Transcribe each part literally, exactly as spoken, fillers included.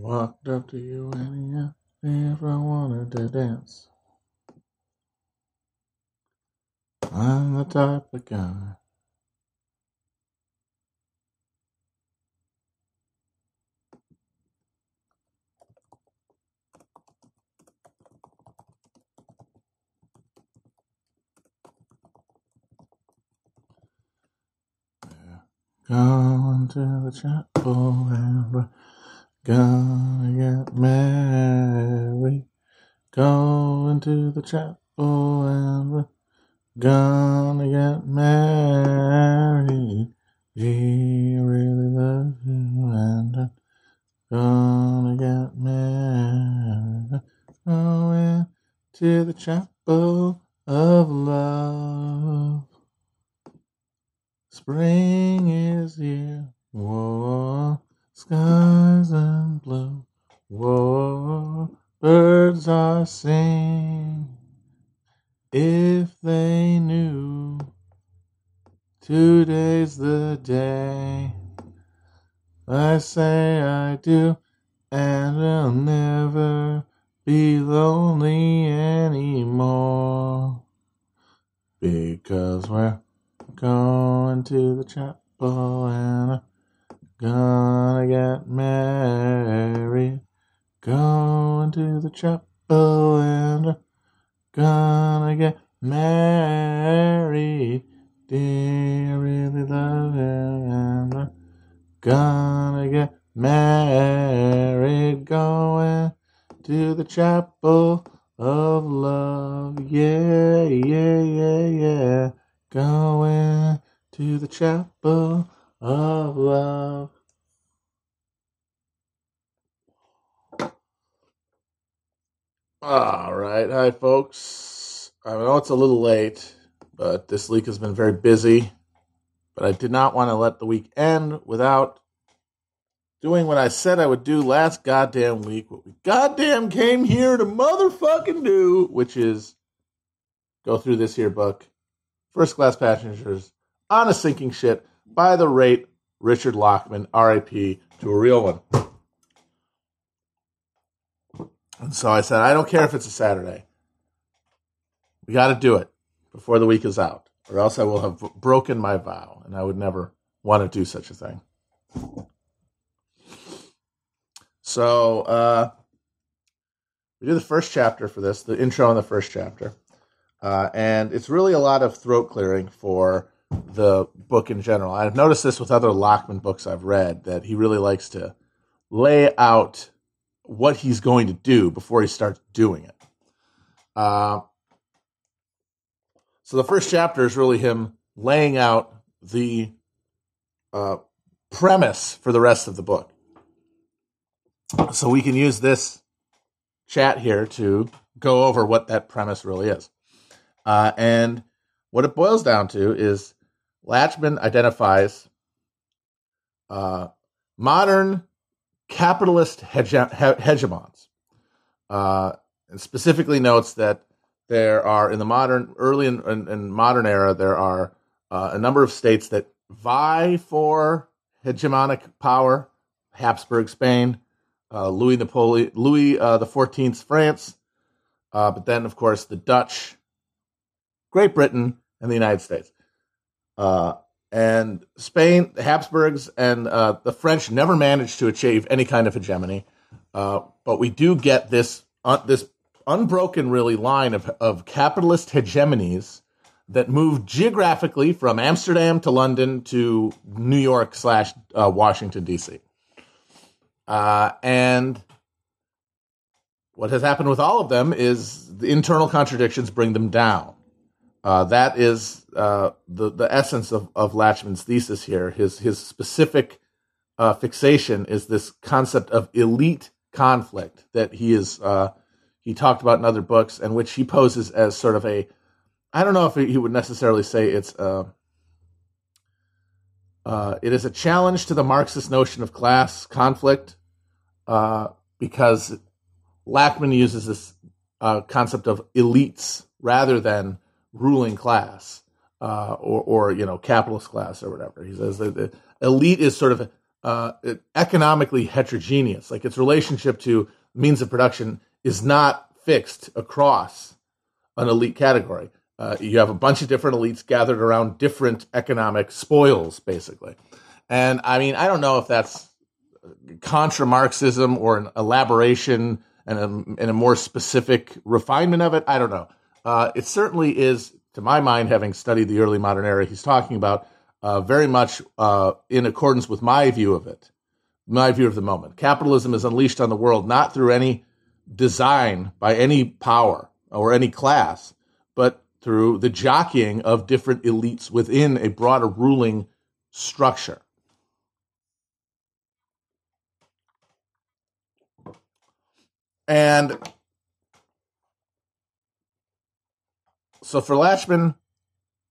walked up to you and asked me if I wanted to dance. I'm the type of guy. Going to the chapel and we're gonna get married. Going to the chapel and we're gonna get married. She really loves you and I'm gonna get married. Going to the chapel of love. Spring is here, whoa, skies and blue, whoa, birds are singing, if they knew, today's the day, I say I do, and will never be lonely anymore, because we're going to the chapel and I'm gonna get married. Going to the chapel and I'm gonna get married. Dear, I really love you and I'm gonna get married. Going to the chapel of love. Yeah, yeah, yeah, yeah. Going to the chapel of love. All right. Hi, folks. I know it's a little late, but this week has been very busy. But I did not want to let the week end without doing what I said I would do last goddamn week, what we goddamn came here to motherfucking do, which is go through this here book. First Class Passengers on a Sinking Ship by the late Richard Lachmann, R I P, to a real one. And so I said, I don't care if it's a Saturday. We got to do it before the week is out, or else I will have broken my vow, and I would never want to do such a thing. So uh, we do the first chapter for this, the intro and the first chapter. Uh, and it's really a lot of throat clearing for the book in general. I've noticed this with other Lachmann books I've read, that he really likes to lay out what he's going to do before he starts doing it. Uh, so the first chapter is really him laying out the uh, premise for the rest of the book. So we can use this chat here to go over what that premise really is. Uh, and what it boils down to is Lachmann identifies uh, modern capitalist hege- hegemons, uh, and specifically notes that there are in the modern, early in, in, in modern era, there are uh, a number of states that vie for hegemonic power: Habsburg Spain, uh, Louis Napole- Louis uh, the Fourteenth's France, uh, but then of course the Dutch, Great Britain, and the United States. Uh, and Spain, the Habsburgs, and uh, the French never managed to achieve any kind of hegemony. Uh, but we do get this uh, this unbroken, really, line of, of capitalist hegemonies that move geographically from Amsterdam to London to New York slash uh, Washington, D C. Uh, and what has happened with all of them is the internal contradictions bring them down. Uh, that is uh, the the essence of, of Lachmann's thesis here. His his specific uh, fixation is this concept of elite conflict that he is uh, he talked about in other books, and which he poses as sort of a, I don't know if he would necessarily say it's a, uh, it is a challenge to the Marxist notion of class conflict, uh, because Lachmann uses this uh, concept of elites rather than ruling class, uh, or, or, you know, capitalist class or whatever. He says that the elite is sort of uh, economically heterogeneous. Like its relationship to means of production is not fixed across an elite category. Uh, you have a bunch of different elites gathered around different economic spoils, basically. And I mean, I don't know if that's contra-Marxism or an elaboration and a, and a more specific refinement of it. I don't know. Uh, it certainly is, to my mind, having studied the early modern era he's talking about, uh, very much uh, in accordance with my view of it, my view of the moment. Capitalism is unleashed on the world, not through any design by any power or any class, but through the jockeying of different elites within a broader ruling structure. And so for Lachmann,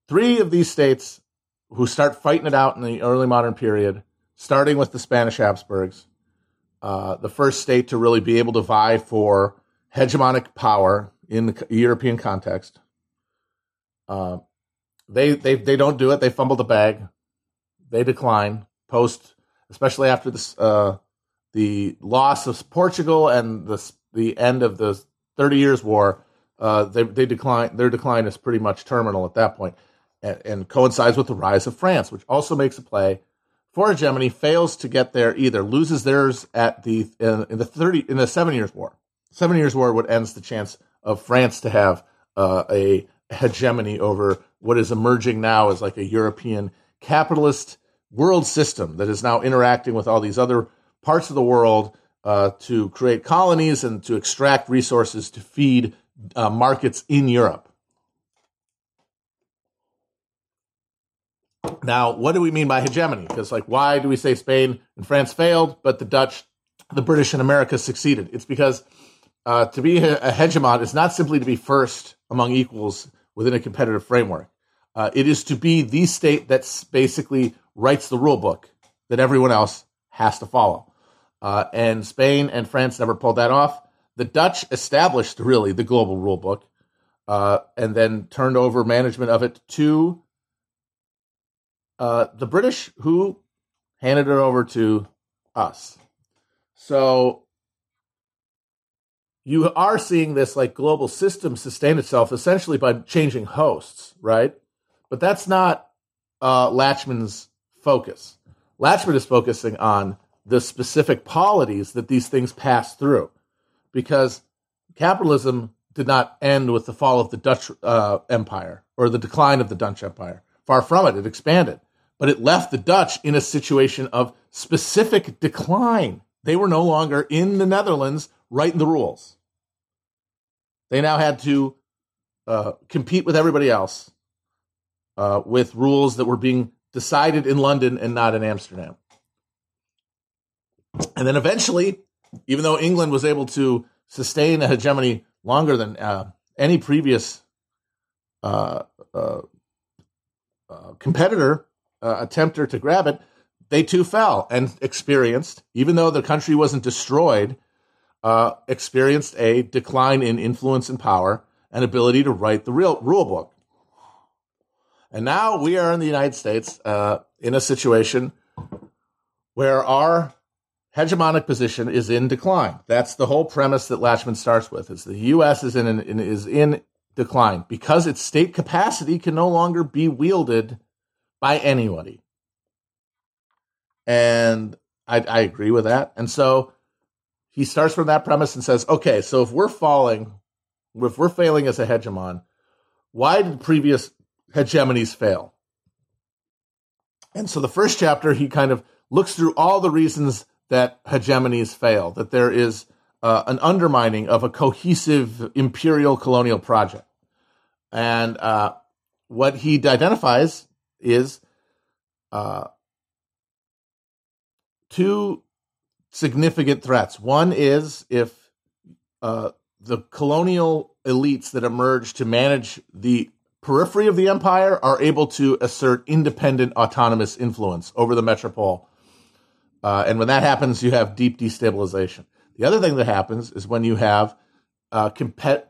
three of these states who start fighting it out in the early modern period, starting with the Spanish Habsburgs, uh, the first state to really be able to vie for hegemonic power in the European context. Uh, they they they don't do it. They fumble the bag. They decline post, especially after this uh, the loss of Portugal and the the end of the Thirty Years' War. Uh, they they decline. Their decline is pretty much terminal at that point, and, and coincides with the rise of France, which also makes a play for hegemony. Fails to get there either. Loses theirs at the in, in the thirty in the Seven Years' War. Seven Years' War would ends the chance of France to have uh, a hegemony over what is emerging now as like a European capitalist world system that is now interacting with all these other parts of the world uh, to create colonies and to extract resources to feed uh, markets in Europe. Now, what do we mean by hegemony? Because like, why do we say Spain and France failed, but the Dutch, the British and America succeeded? It's because uh, to be a hegemon is not simply to be first among equals within a competitive framework. Uh, it is to be the state that basically writes the rule book that everyone else has to follow. Uh, and Spain and France never pulled that off. The Dutch established, really, the global rule book uh, and then turned over management of it to uh, the British, who handed it over to us. So you are seeing this like global system sustain itself essentially by changing hosts, right? But that's not uh, Lachmann's focus. Lachmann is focusing on the specific polities that these things pass through, because capitalism did not end with the fall of the Dutch uh, Empire or the decline of the Dutch Empire. Far from it, it expanded. But it left the Dutch in a situation of specific decline. They were no longer in the Netherlands writing the rules. They now had to uh, compete with everybody else uh, with rules that were being decided in London and not in Amsterdam. And then eventually, even though England was able to sustain a hegemony longer than uh, any previous uh, uh, uh, competitor, uh, attempter to grab it, they too fell and experienced, even though the country wasn't destroyed, uh, experienced a decline in influence and power and ability to write the real rule book. And now we are in the United States uh, in a situation where our hegemonic position is in decline. That's the whole premise that Lachmann starts with, is the U S is in, an, in is in decline because its state capacity can no longer be wielded by anybody. And I, I agree with that. And so he starts from that premise and says, okay, so if we're falling, if we're failing as a hegemon, why did previous hegemonies fail? And so the first chapter, he kind of looks through all the reasons that hegemonies fail, that there is uh, an undermining of a cohesive imperial colonial project. And uh, what he identifies is uh, two significant threats. One is if uh, the colonial elites that emerge to manage the periphery of the empire are able to assert independent, autonomous influence over the metropole. Uh, and when that happens, you have deep destabilization. The other thing that happens is when you have uh, compet-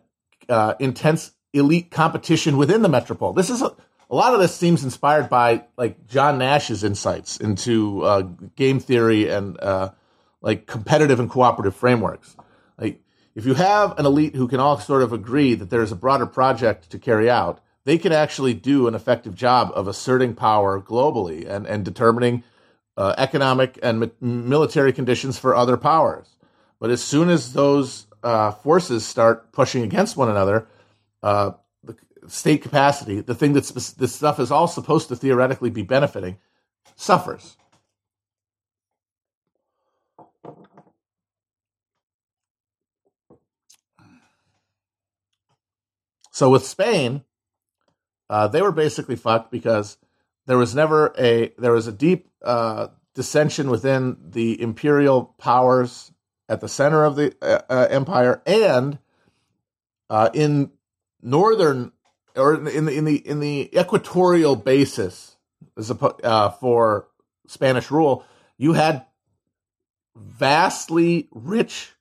uh, intense elite competition within the metropole. This is a, a lot of this seems inspired by like John Nash's insights into uh, game theory and uh, like competitive and cooperative frameworks. Like if you have an elite who can all sort of agree that there is a broader project to carry out, they can actually do an effective job of asserting power globally and, and determining uh, economic and mi- military conditions for other powers. But as soon as those uh, forces start pushing against one another, uh, the state capacity, the thing that sp- this stuff is all supposed to theoretically be benefiting, suffers. So with Spain, uh, they were basically fucked because there was never a there was a deep uh, dissension within the imperial powers at the center of the uh, uh, empire, and uh, in northern or in the in the in the equatorial basis as a, uh, for Spanish rule, you had vastly rich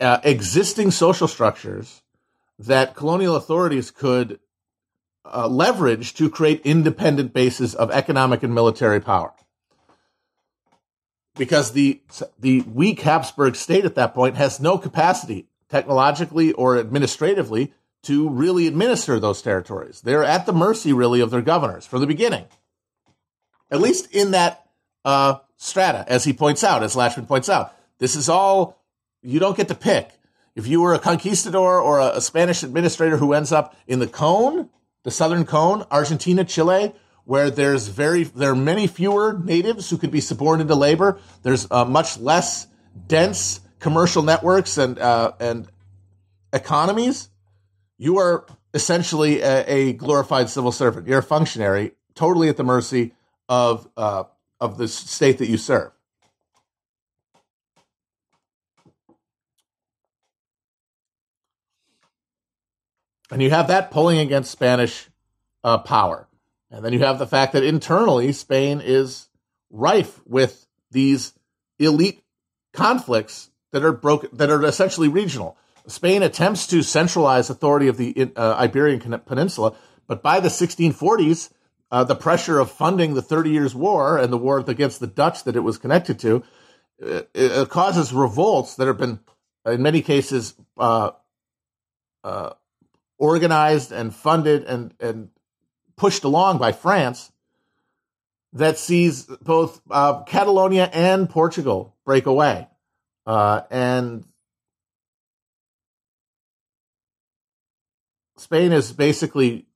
uh, existing social structures that colonial authorities could uh, leverage to create independent bases of economic and military power. Because the the weak Habsburg state at that point has no capacity, technologically or administratively, to really administer those territories. They're at the mercy, really, of their governors from the beginning. At least in that uh, strata, as he points out, as Lachmann points out. This is all, you don't get to pick. If you were a conquistador or a, a Spanish administrator who ends up in the cone, the southern cone, Argentina, Chile, where there's very there are many fewer natives who could be suborned into labor, there's uh, much less dense commercial networks and uh, and economies, you are essentially a, a glorified civil servant. You're a functionary, totally at the mercy of uh, of the state that you serve. And you have that pulling against Spanish uh, power. And then you have the fact that internally Spain is rife with these elite conflicts that are broken, that are essentially regional. Spain attempts to centralize authority of the uh, Iberian Peninsula, but by the sixteen forties, uh, the pressure of funding the Thirty Years' War and the war against the Dutch that it was connected to uh, it causes revolts that have been, in many cases, uh, uh, organized and funded and, and pushed along by France, that sees both uh, Catalonia and Portugal break away. Uh, and Spain is basically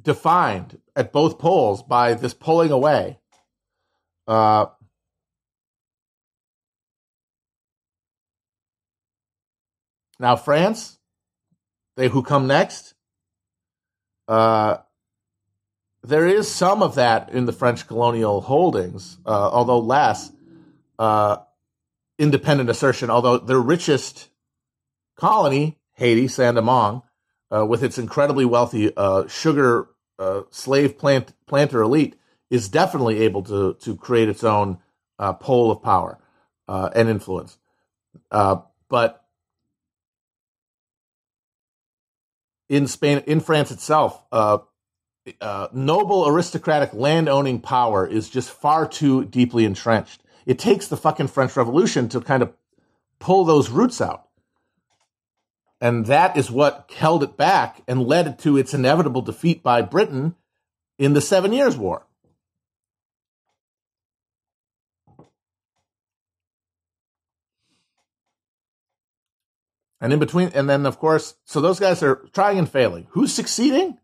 defined at both poles by this pulling away. Uh, now, France... They who come next. Uh, there is some of that in the French colonial holdings, uh, although less uh, independent assertion, although their richest colony, Haiti, Saint Domingue, uh, with its incredibly wealthy uh, sugar uh, slave plant, planter elite, is definitely able to, to create its own uh, pole of power uh, and influence. Uh, but In Spain, in France itself, uh, uh, noble aristocratic land-owning power is just far too deeply entrenched. It takes the fucking French Revolution to kind of pull those roots out. And that is what held it back and led it to its inevitable defeat by Britain in the Seven Years' War. And in between, and then, of course, so those guys are trying and failing. Who's succeeding?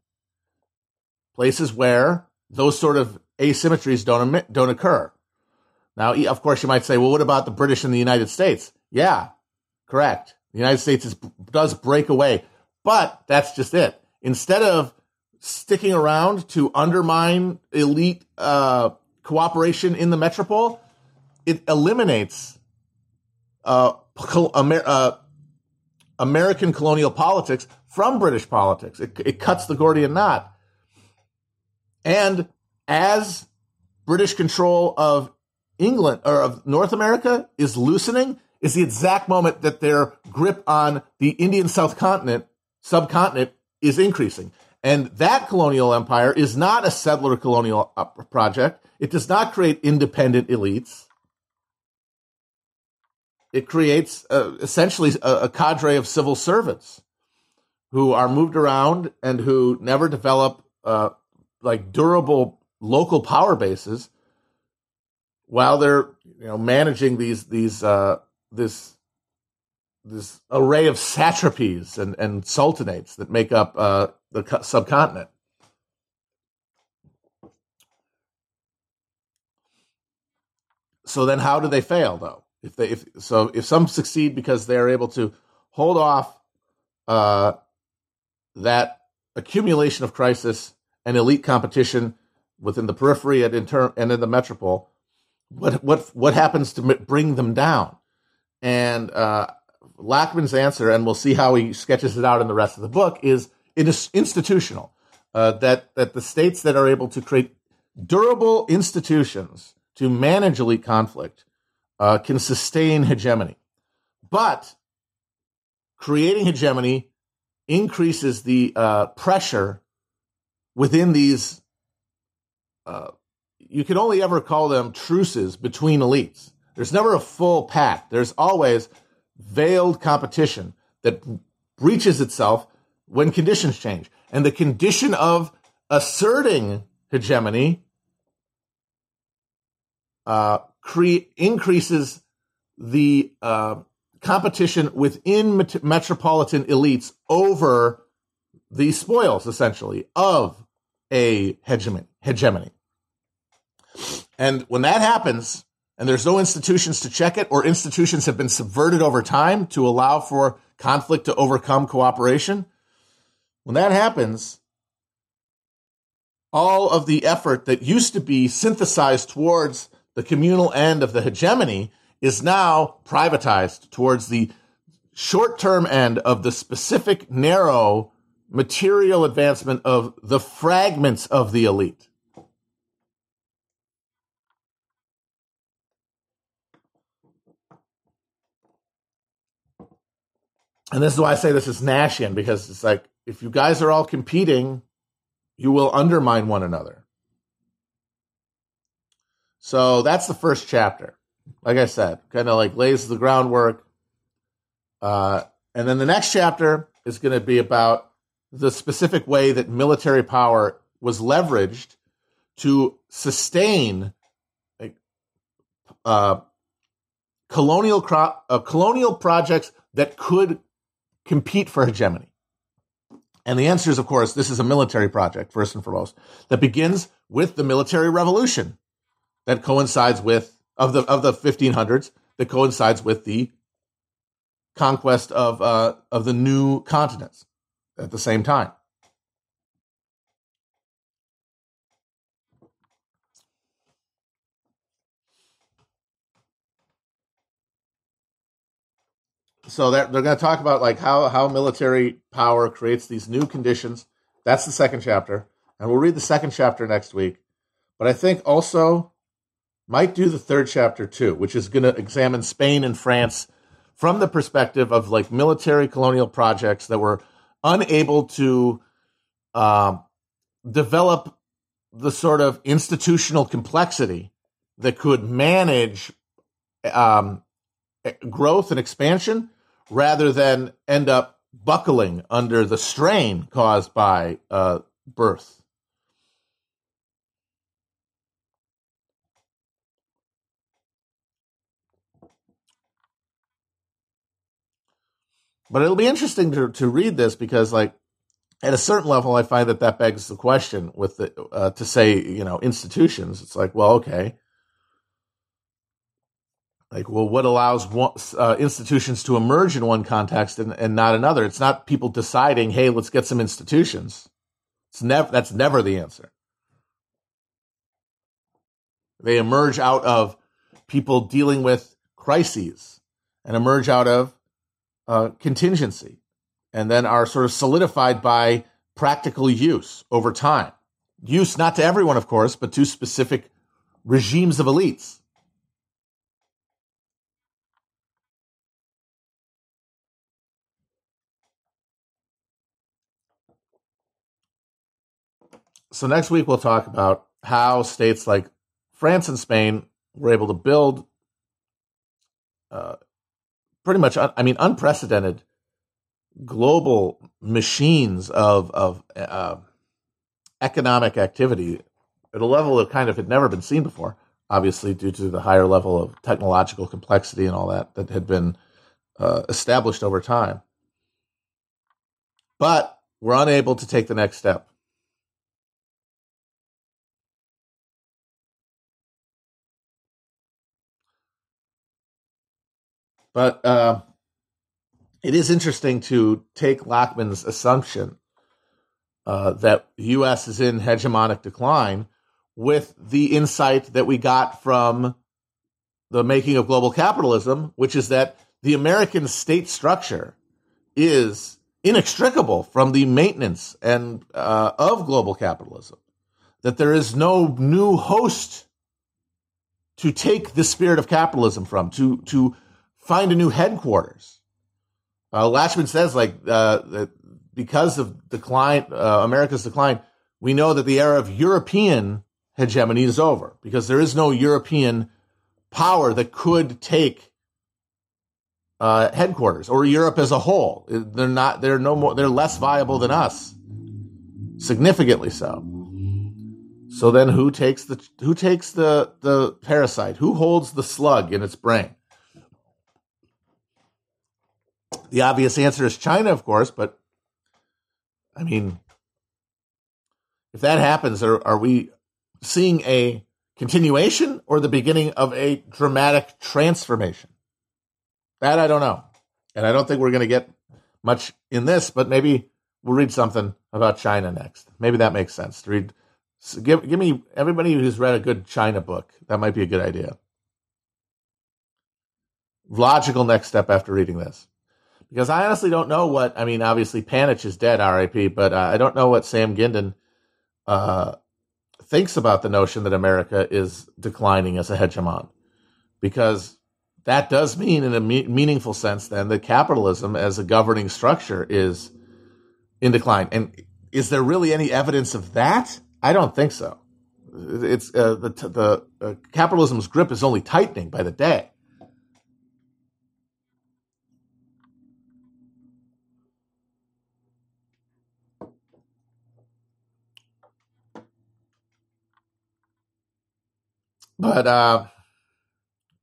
Places where those sort of asymmetries don't don't occur. Now, of course, you might say, well, what about the British and the United States? Yeah, correct. The United States is, does break away, but that's just it. Instead of sticking around to undermine elite uh, cooperation in the metropole, it eliminates uh, Amer- uh American colonial politics from British politics. It, it cuts the Gordian knot. And as British control of England or of North America is loosening, is the exact moment that their grip on the Indian South Continent, subcontinent, is increasing. And that colonial empire is not a settler colonial project. It does not create independent elites. It creates uh, essentially a, a cadre of civil servants who are moved around and who never develop uh, like durable local power bases while they're you know managing these these uh, this this array of satrapies and, and sultanates that make up uh, the subcontinent. So then, how do they fail though? If they if so, if some succeed because they are able to hold off uh, that accumulation of crisis and elite competition within the periphery and in ter- and in the metropole, what what what happens to bring them down? And uh, Lachmann's answer, and we'll see how he sketches it out in the rest of the book, is it is institutional. Uh, that that the states that are able to create durable institutions to manage elite conflict Uh, can sustain hegemony. But creating hegemony increases the uh, pressure within these, uh, you can only ever call them truces between elites. There's never a full pact. There's always veiled competition that breaches itself when conditions change. And the condition of asserting hegemony uh Cre- increases the uh, competition within met- metropolitan elites over the spoils, essentially, of a hegemony, hegemony. And when that happens, and there's no institutions to check it, or institutions have been subverted over time to allow for conflict to overcome cooperation, when that happens, all of the effort that used to be synthesized towards the communal end of the hegemony is now privatized towards the short-term end of the specific, narrow, material advancement of the fragments of the elite. And this is why I say this is Nashian, because it's like, if you guys are all competing, you will undermine one another. So that's the first chapter. Like I said, kind of like lays the groundwork. Uh, and then the next chapter is going to be about the specific way that military power was leveraged to sustain like, uh, colonial cro- uh, colonial projects that could compete for hegemony. And the answer is, of course, this is a military project, first and foremost, that begins with the military revolution. That coincides with of the of the fifteen hundreds. That coincides with the conquest of uh, of the new continents at the same time. So that they're going to talk about like how how military power creates these new conditions. That's the second chapter, and we'll read the second chapter next week. But I think also might do the third chapter too, which is going to examine Spain and France from the perspective of like military colonial projects that were unable to uh, develop the sort of institutional complexity that could manage um, growth and expansion rather than end up buckling under the strain caused by uh, birth. But it'll be interesting to, to read this because, like, at a certain level, I find that that begs the question with the, uh, to say, you know, institutions. It's like, well, okay. Like, well, what allows one, uh, institutions to emerge in one context and, and not another? It's not people deciding, hey, let's get some institutions. It's never That's never the answer. They emerge out of people dealing with crises and emerge out of Uh, contingency, and then are sort of solidified by practical use over time. Use not to everyone, of course, but to specific regimes of elites. So next week we'll talk about how states like France and Spain were able to build uh, pretty much, I mean, unprecedented global machines of of uh, economic activity at a level that kind of had never been seen before, obviously due to the higher level of technological complexity and all that that had been uh, established over time. But we're unable to take the next step. But uh, it is interesting to take Lachmann's assumption uh, that the U S is in hegemonic decline with the insight that we got from the making of global capitalism, which is that the American state structure is inextricable from the maintenance and uh, of global capitalism, that there is no new host to take the spirit of capitalism from, to to find a new headquarters. Uh, Lachmann says, like, uh, that because of decline, uh, America's decline, we know that the era of European hegemony is over because there is no European power that could take uh, headquarters or Europe as a whole. They're not. They're no more. They're less viable than us, significantly so. So then, who takes the who takes the the parasite? Who holds the slug in its brain? The obvious answer is China, of course, but I mean, if that happens, are, are we seeing a continuation or the beginning of a dramatic transformation? That I don't know. And I don't think we're going to get much in this, but maybe we'll read something about China next. Maybe that makes sense to read. So give, give me everybody who's read a good China book. That might be a good idea. Logical next step after reading this. Because I honestly don't know what, I mean, obviously Panitch is dead, R I P, but uh, I don't know what Sam Gindin uh, thinks about the notion that America is declining as a hegemon. Because that does mean, in a me- meaningful sense, then, that capitalism as a governing structure is in decline. And is there really any evidence of that? I don't think so. It's uh, the, t- the uh, capitalism's grip is only tightening by the day. But uh,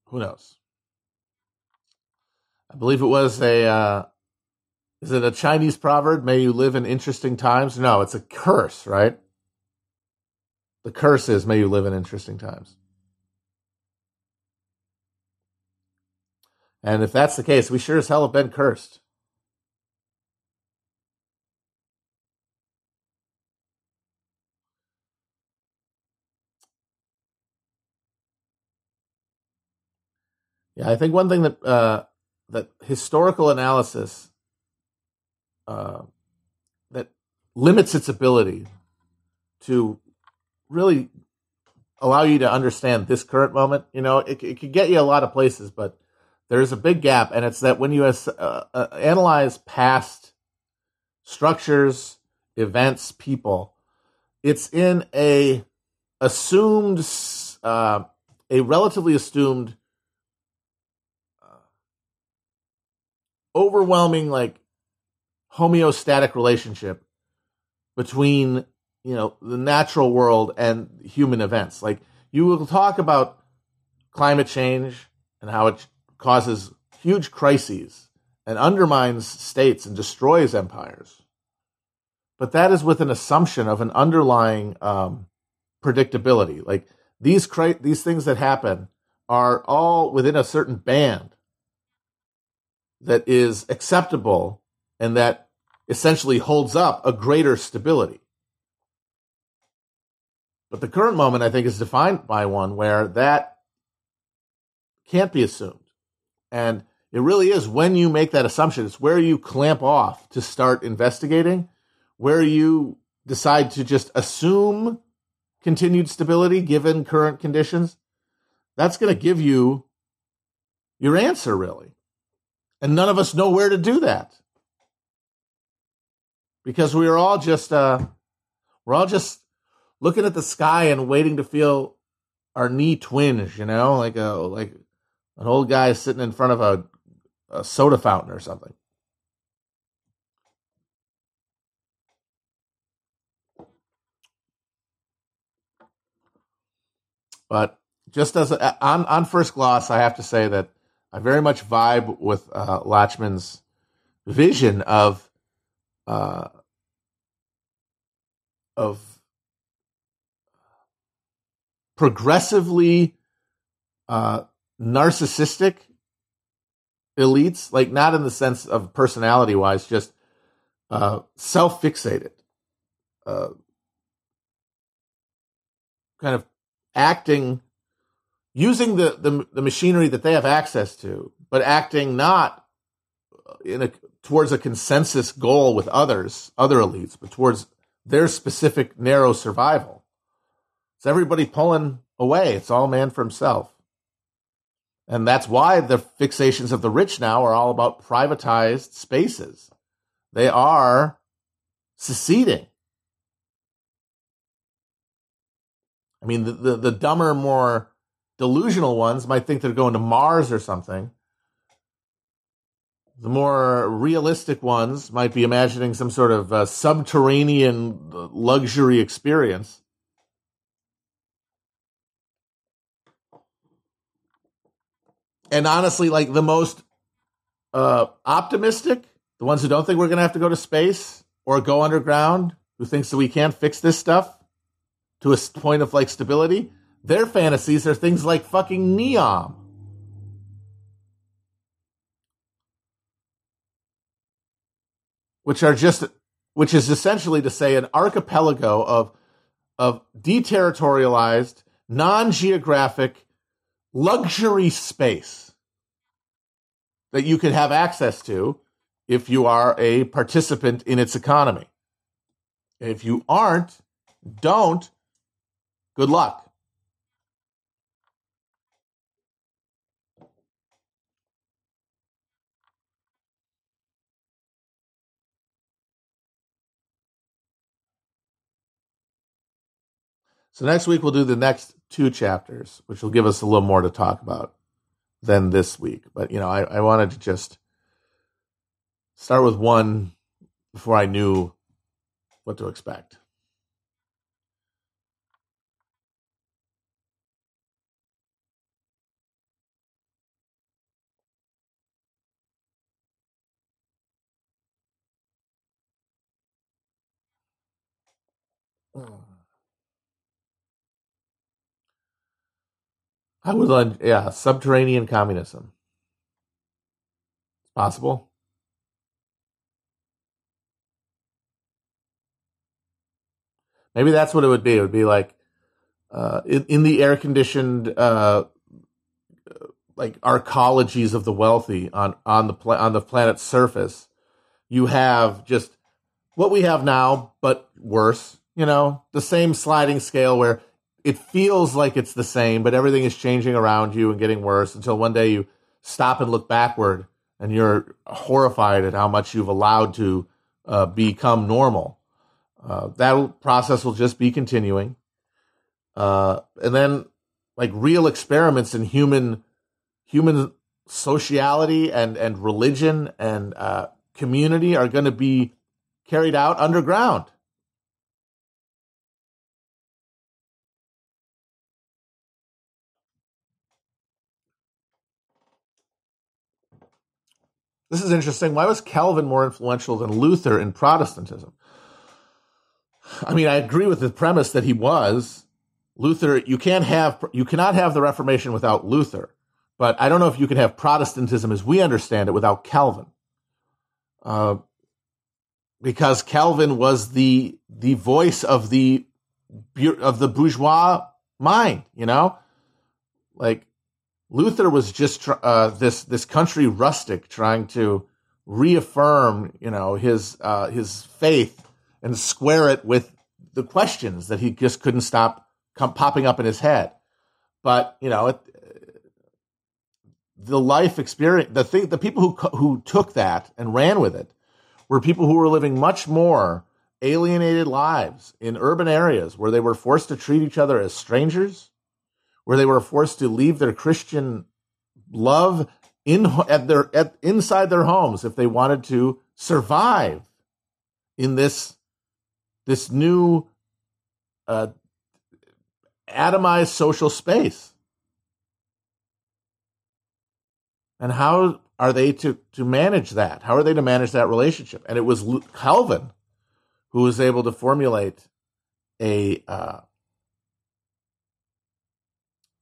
who knows? I believe it was a, uh, is it a Chinese proverb? May you live in interesting times? No, it's a curse, right? The curse is, may you live in interesting times. And if that's the case, we sure as hell have been cursed. Yeah, I think one thing that uh, that historical analysis uh, that limits its ability to really allow you to understand this current moment, you know, it, it can get you a lot of places, but there is a big gap, and it's that when you as, uh, uh, analyze past structures, events, people, it's in a assumed, uh, a relatively assumed overwhelming, like, homeostatic relationship between, you know, the natural world and human events. Like, you will talk about climate change and how it causes huge crises and undermines states and destroys empires. But that is with an assumption of an underlying um, predictability. Like, these cri- these things that happen are all within a certain band that is acceptable and that essentially holds up a greater stability. But the current moment, I think, is defined by one where that can't be assumed. And it really is when you make that assumption, it's where you clamp off to start investigating, where you decide to just assume continued stability given current conditions. That's going to give you your answer, really. And none of us know where to do that because we are all just, uh, we're all just looking at the sky and waiting to feel our knee twinge, you know, like a like an old guy sitting in front of a, a soda fountain or something. But just as a, on on first gloss, I have to say that I very much vibe with uh, Lachmann's vision of uh, of progressively uh, narcissistic elites, like not in the sense of personality wise, just uh, self fixated, uh, kind of acting, using the, the the machinery that they have access to, but acting not in a towards a consensus goal with others, other elites, but towards their specific narrow survival. It's everybody pulling away. It's all man for himself. And that's why the fixations of the rich now are all about privatized spaces. They are seceding. I mean, the, the, the dumber, more delusional ones might think they're going to Mars or something. The more realistic ones might be imagining some sort of uh, subterranean luxury experience. And honestly, like the most uh, optimistic, the ones who don't think we're going to have to go to space or go underground, who thinks that we can't fix this stuff to a point of like stability, their fantasies are things like fucking Neom. Which are just, which is essentially to say an archipelago of, of deterritorialized, non-geographic luxury space that you could have access to if you are a participant in its economy. If you aren't, don't, good luck. So next week we'll do the next two chapters, which will give us a little more to talk about than this week. But, you know, I, I wanted to just start with one before I knew what to expect. I would like, yeah, subterranean communism. It's possible. Maybe that's what it would be. It would be like uh, in, in the air-conditioned, uh, like arcologies of the wealthy on on the pla- on the planet's surface. You have just what we have now, but worse. You know, the same sliding scale where it feels like it's the same, but everything is changing around you and getting worse until one day you stop and look backward and you're horrified at how much you've allowed to uh, become normal. Uh, that process will just be continuing. Uh, and then like real experiments in human human sociality and, and religion and uh, community are going to be carried out underground. This is interesting. Why was Calvin more influential than Luther in Protestantism? I mean, I agree with the premise that he was. Luther, you can't have, you cannot have the Reformation without Luther, but I don't know if you can have Protestantism as we understand it without Calvin. Uh, because Calvin was the the voice of the of the bourgeois mind, you know? Like Luther was just uh, this this country rustic trying to reaffirm, you know, his uh, his faith and square it with the questions that he just couldn't stop come popping up in his head. But you know, it, the life experience, the thing, the people who who took that and ran with it were people who were living much more alienated lives in urban areas where they were forced to treat each other as strangers, where they were forced to leave their Christian love in at their at inside their homes if they wanted to survive in this this new uh, atomized social space. And how are they to, to manage that? How are they to manage that relationship? And it was Calvin who was able to formulate a uh,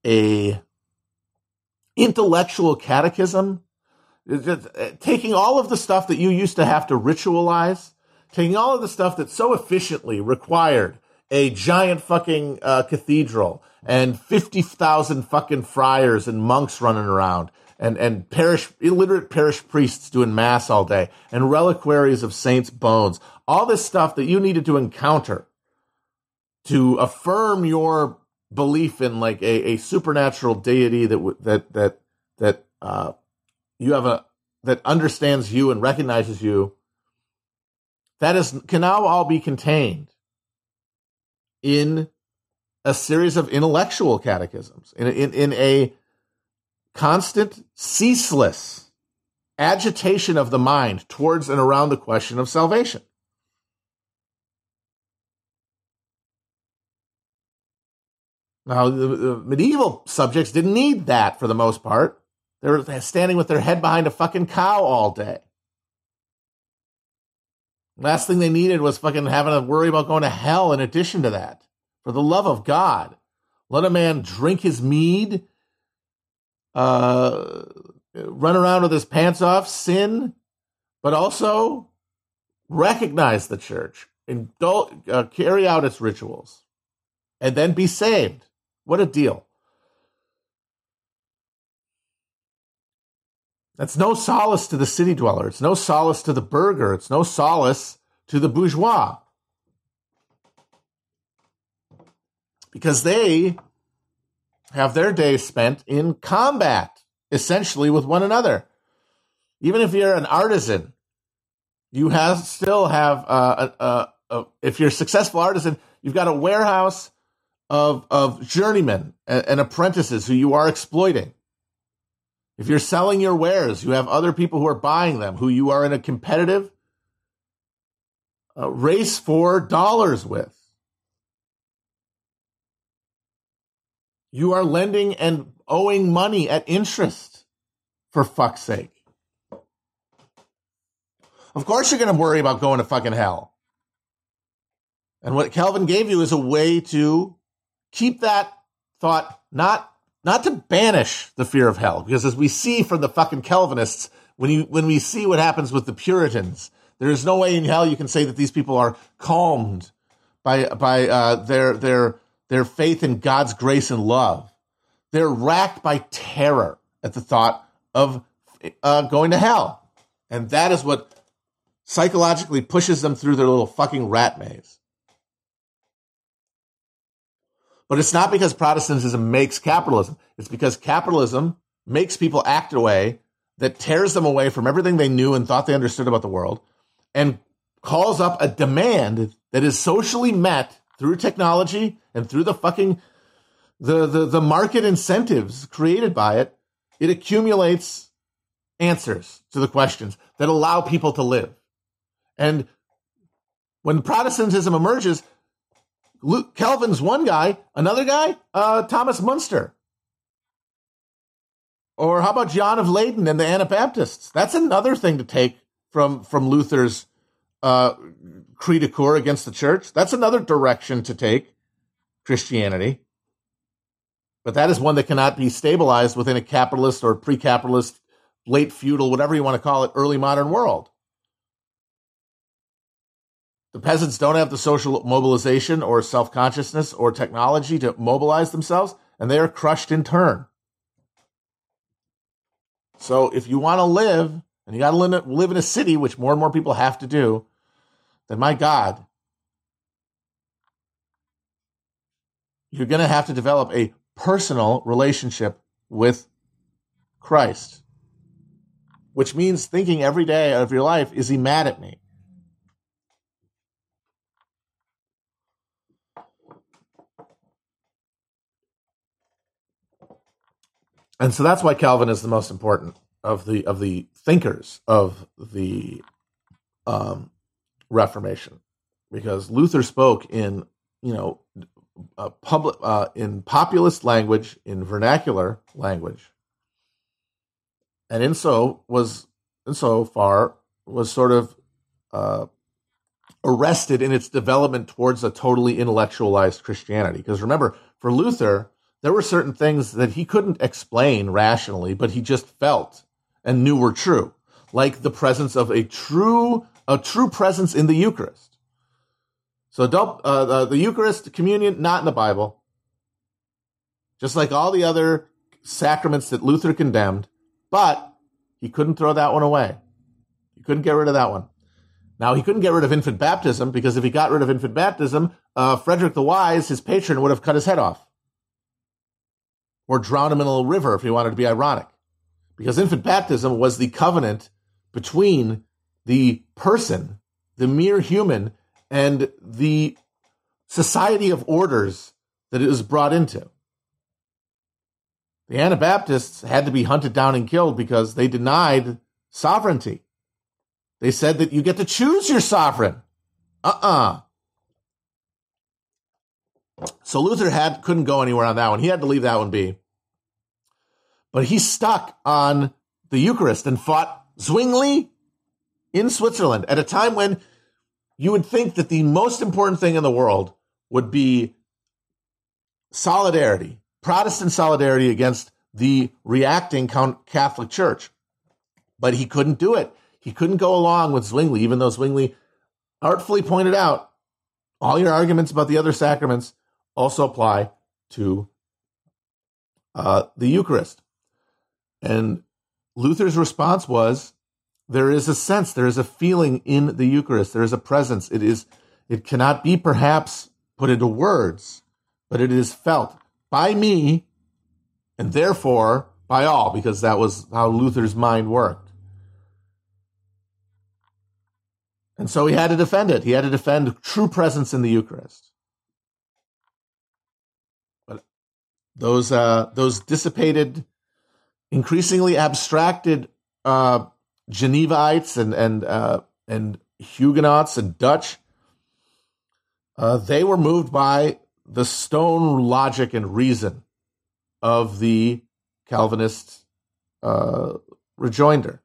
a intellectual catechism, taking all of the stuff that you used to have to ritualize, taking all of the stuff that so efficiently required a giant fucking uh, cathedral and fifty thousand fucking friars and monks running around, and and parish illiterate parish priests doing mass all day, and reliquaries of saints' bones, all this stuff that you needed to encounter to affirm your belief in like a, a supernatural deity that that that that uh, you have a that understands you and recognizes you. That is can now all be contained in a series of intellectual catechisms, in in, in a constant, ceaseless agitation of the mind towards and around the question of salvation. Now, the, the medieval subjects didn't need that for the most part. They were standing with their head behind a fucking cow all day. Last thing they needed was fucking having to worry about going to hell in addition to that. For the love of God, let a man drink his mead, Uh, run around with his pants off, sin, but also recognize the church, and don't, uh, carry out its rituals, and then be saved. What a deal. That's no solace to the city dweller. It's no solace to the burgher. It's no solace to the bourgeois. Because they have their days spent in combat, essentially, with one another. Even if you're an artisan, you have still have, uh, a, a, a, if you're a successful artisan, you've got a warehouse of, of journeymen and, and apprentices who you are exploiting. If you're selling your wares, you have other people who are buying them, who you are in a competitive uh, race for dollars with. You are lending and owing money at interest, for fuck's sake. Of course you're going to worry about going to fucking hell. And what Calvin gave you is a way to keep that thought, not, not to banish the fear of hell. Because as we see from the fucking Calvinists, when, you, when we see what happens with the Puritans, there is no way in hell you can say that these people are calmed by, by uh, their... their their faith in God's grace and love. They're racked by terror at the thought of uh, going to hell. And that is what psychologically pushes them through their little fucking rat maze. But it's not because Protestantism makes capitalism. It's because capitalism makes people act in a way that tears them away from everything they knew and thought they understood about the world, and calls up a demand that is socially met through technology and through the fucking, the, the, the market incentives created by it. It accumulates answers to the questions that allow people to live. And when Protestantism emerges, Luke, Calvin's one guy, another guy, uh, Thomas Munster. Or how about John of Leiden and the Anabaptists? That's another thing to take from, from Luther's Uh, Creedicor against the church. That's another direction to take Christianity. But that is one that cannot be stabilized within a capitalist or pre-capitalist, late feudal, whatever you want to call it, early modern world. The peasants don't have the social mobilization or self-consciousness or technology to mobilize themselves, and they are crushed in turn. So if you want to live, and you got to live in a city, which more and more people have to do, then my God, you're going to have to develop a personal relationship with Christ, which means thinking every day of your life, is he mad at me? And so that's why Calvin is the most important of the of the thinkers of the um, Reformation, because Luther spoke in you know uh, public uh, in populist language, in vernacular language, and in so was in so far was sort of uh, arrested in its development towards a totally intellectualized Christianity. Because remember, for Luther, there were certain things that he couldn't explain rationally, but he just felt and knew were true, like the presence of a true a true presence in the Eucharist. So don't, uh, the, the Eucharist, communion, not in the Bible. Just like all the other sacraments that Luther condemned, but he couldn't throw that one away. He couldn't get rid of that one. Now, he couldn't get rid of infant baptism, because if he got rid of infant baptism, uh, Frederick the Wise, his patron, would have cut his head off. Or drown him in a river if he wanted to be ironic. Because infant baptism was the covenant between the person, the mere human, and the society of orders that it was brought into. The Anabaptists had to be hunted down and killed because they denied sovereignty. They said that you get to choose your sovereign. Uh-uh. So Luther had couldn't go anywhere on that one. He had to leave that one be. But he stuck on the Eucharist and fought Zwingli in Switzerland at a time when you would think that the most important thing in the world would be solidarity, Protestant solidarity against the reacting Catholic Church. But he couldn't do it. He couldn't go along with Zwingli, even though Zwingli artfully pointed out all your arguments about the other sacraments also apply to uh, the Eucharist. And Luther's response was, there is a sense, there is a feeling in the Eucharist, there is a presence. It is, it cannot be perhaps put into words, but it is felt by me, and therefore by all, because that was how Luther's mind worked. And so he had to defend it. He had to defend true presence in the Eucharist. Those uh, those dissipated, increasingly abstracted uh, Genevaites and and uh, and Huguenots and Dutch, uh, they were moved by the stone logic and reason of the Calvinist uh, rejoinder.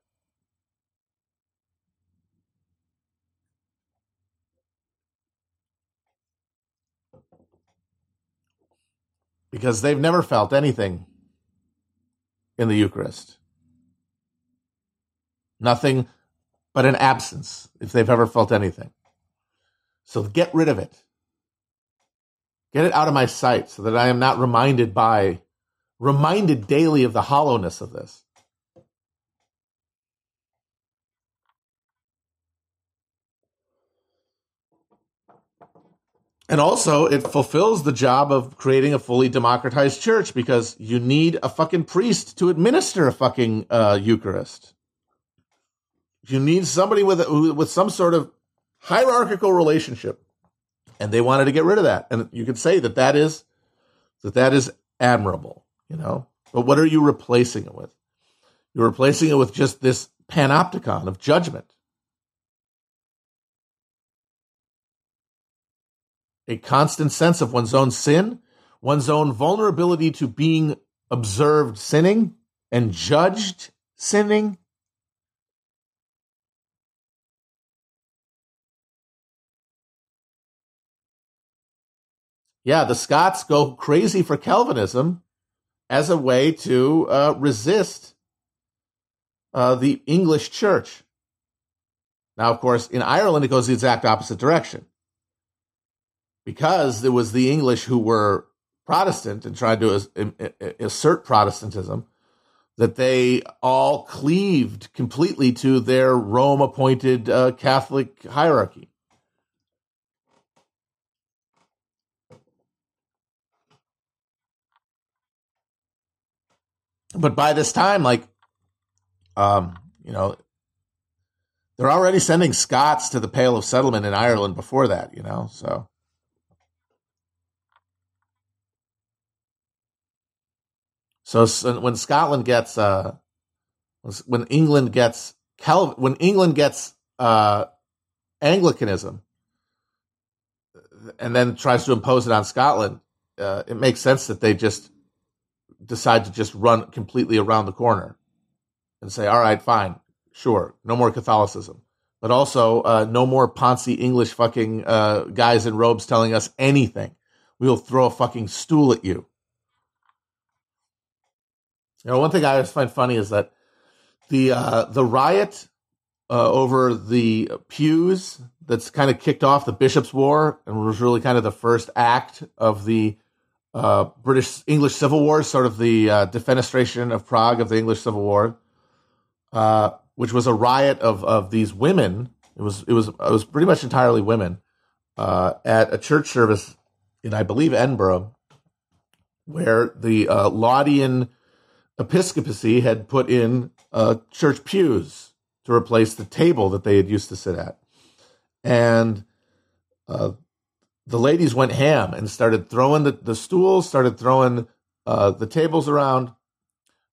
Because they've never felt anything in the Eucharist. Nothing but an absence, if they've ever felt anything. So get rid of it. Get it out of my sight so that I am not reminded by, reminded daily of the hollowness of this. And also, it fulfills the job of creating a fully democratized church, because you need a fucking priest to administer a fucking uh, Eucharist. You need somebody with a, with some sort of hierarchical relationship, and they wanted to get rid of that. And you could say that that is that that is admirable, you know. But what are you replacing it with? You're replacing it with just this panopticon of judgment. A constant sense of one's own sin, one's own vulnerability to being observed sinning and judged sinning. Yeah, the Scots go crazy for Calvinism as a way to uh, resist uh, the English church. Now, of course, in Ireland, it goes the exact opposite direction. Because it was the English who were Protestant and tried to assert Protestantism, that they all cleaved completely to their Rome-appointed uh, Catholic hierarchy. But by this time, like, um, you know, they're already sending Scots to the Pale of Settlement in Ireland before that, you know, so... So when Scotland gets, uh, when England gets Calvin, when England gets uh, Anglicanism, and then tries to impose it on Scotland, uh, it makes sense that they just decide to just run completely around the corner and say, all right, fine, sure, no more Catholicism. But also, uh, no more Ponzi English fucking uh, guys in robes telling us anything. We will throw a fucking stool at you. You know, one thing I always find funny is that the uh, the riot uh, over the pews that's kind of kicked off the Bishops' War and was really kind of the first act of the uh, British English Civil War, sort of the uh, defenestration of Prague of the English Civil War, uh, which was a riot of of these women. It was it was it was pretty much entirely women uh, at a church service in, I believe, Edinburgh, where the uh, Laudian episcopacy had put in uh, church pews to replace the table that they had used to sit at. And uh, the ladies went ham and started throwing the, the stools, started throwing uh, the tables around.